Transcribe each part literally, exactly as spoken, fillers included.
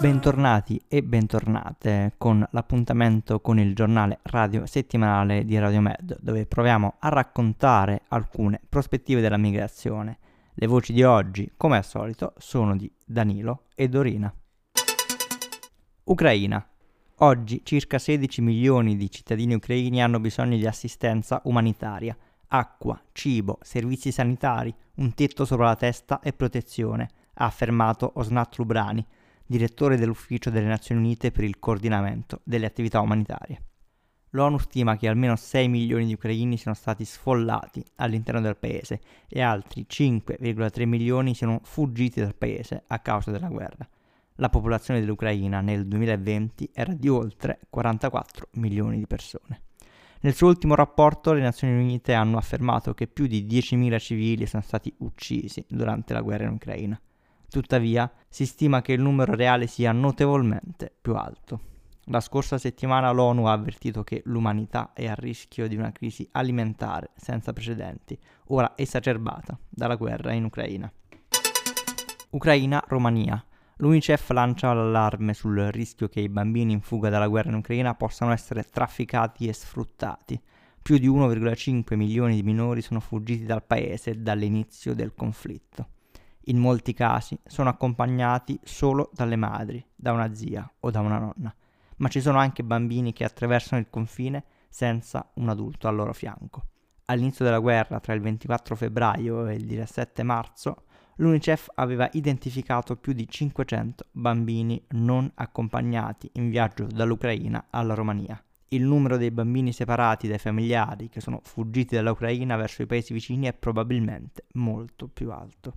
Bentornati e bentornate con l'appuntamento con il giornale radio settimanale di Radio Med, dove proviamo a raccontare alcune prospettive della migrazione. Le voci di oggi, come al solito, sono di Danilo e Dorina. Ucraina. Oggi circa sedici milioni di cittadini ucraini hanno bisogno di assistenza umanitaria, acqua, cibo, servizi sanitari, un tetto sopra la testa e protezione, ha affermato Osnat Lubrani, direttore dell'Ufficio delle Nazioni Unite per il coordinamento delle attività umanitarie. L'ONU stima che almeno sei milioni di ucraini siano stati sfollati all'interno del paese e altri cinque virgola tre milioni siano fuggiti dal paese a causa della guerra. La popolazione dell'Ucraina nel duemilaventi era di oltre quarantaquattro milioni di persone. Nel suo ultimo rapporto le Nazioni Unite hanno affermato che più di diecimila civili sono stati uccisi durante la guerra in Ucraina. Tuttavia, si stima che il numero reale sia notevolmente più alto. La scorsa settimana l'ONU ha avvertito che l'umanità è a rischio di una crisi alimentare senza precedenti, ora esacerbata dalla guerra in Ucraina. Ucraina-Romania. L'UNICEF lancia l'allarme sul rischio che i bambini in fuga dalla guerra in Ucraina possano essere trafficati e sfruttati. Più di uno virgola cinque milioni di minori sono fuggiti dal paese dall'inizio del conflitto. In molti casi sono accompagnati solo dalle madri, da una zia o da una nonna, ma ci sono anche bambini che attraversano il confine senza un adulto al loro fianco. All'inizio della guerra, tra il ventiquattro febbraio e il diciassette marzo, l'UNICEF aveva identificato più di cinquecento bambini non accompagnati in viaggio dall'Ucraina alla Romania. Il numero dei bambini separati dai familiari che sono fuggiti dall'Ucraina verso i paesi vicini è probabilmente molto più alto.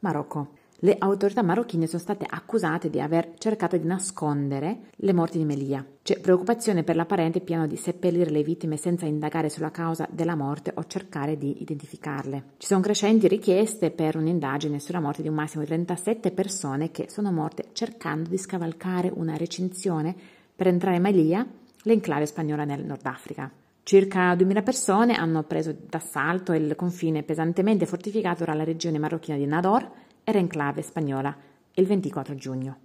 Marocco. Le autorità marocchine sono state accusate di aver cercato di nascondere le morti di Melilla. C'è preoccupazione per l'apparente piano di seppellire le vittime senza indagare sulla causa della morte o cercare di identificarle. Ci sono crescenti richieste per un'indagine sulla morte di un massimo di trentasette persone che sono morte cercando di scavalcare una recinzione per entrare in Melilla, l'enclave spagnola nel Nord Africa. Circa duemila persone hanno preso d'assalto il confine pesantemente fortificato tra la regione marocchina di Nador e l'enclave spagnola il ventiquattro giugno.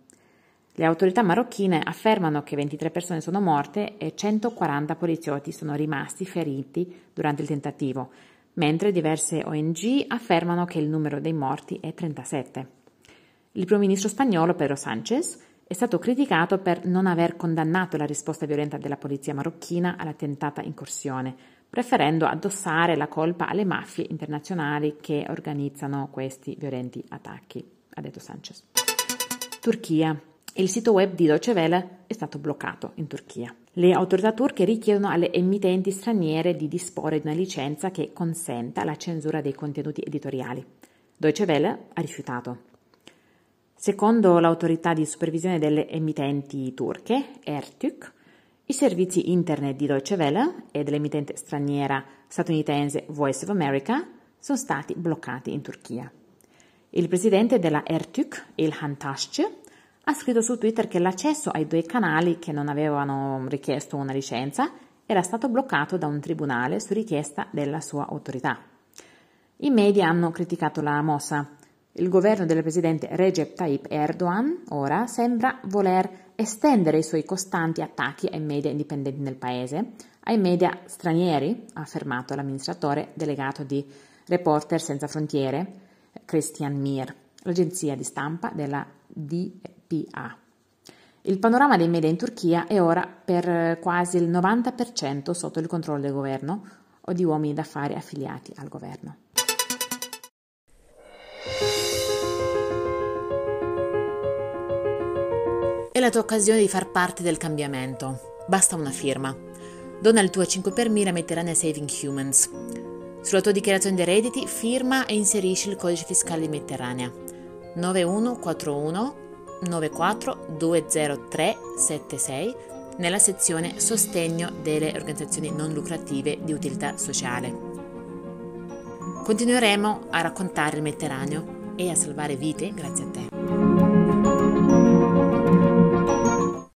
Le autorità marocchine affermano che ventitré persone sono morte e centoquaranta poliziotti sono rimasti feriti durante il tentativo, mentre diverse O N G affermano che il numero dei morti è trentasette. Il primo ministro spagnolo Pedro Sánchez è stato criticato per non aver condannato la risposta violenta della polizia marocchina alla tentata incursione, preferendo addossare la colpa alle mafie internazionali che organizzano questi violenti attacchi, ha detto Sánchez. Turchia. Il sito web di Deutsche Welle è stato bloccato in Turchia. Le autorità turche richiedono alle emittenti straniere di disporre di una licenza che consenta la censura dei contenuti editoriali. Deutsche Welle ha rifiutato. Secondo l'autorità di supervisione delle emittenti turche, R T Ü K, i servizi internet di Deutsche Welle e dell'emittente straniera statunitense Voice of America sono stati bloccati in Turchia. Il presidente della R T Ü K, Ilhan Tashci, ha scritto su Twitter che l'accesso ai due canali che non avevano richiesto una licenza era stato bloccato da un tribunale su richiesta della sua autorità. I media hanno criticato la mossa. Il governo del presidente Recep Tayyip Erdogan ora sembra voler estendere i suoi costanti attacchi ai media indipendenti nel paese, ai media stranieri, ha affermato l'amministratore delegato di Reporter Senza Frontiere, Christian Mir, l'agenzia di stampa della D P A. Il panorama dei media in Turchia è ora per quasi il novanta per cento sotto il controllo del governo o di uomini d'affari affiliati al governo. È la tua occasione di far parte del cambiamento. Basta una firma. Dona il tuo cinque per mille a Mediterranea Saving Humans. Sulla tua dichiarazione dei redditi, firma e inserisci il codice fiscale di Mediterranea nove uno quattro uno nove quattro due zero tre sette sei nella sezione Sostegno delle organizzazioni non lucrative di utilità sociale. Continueremo a raccontare il Mediterraneo e a salvare vite grazie a te.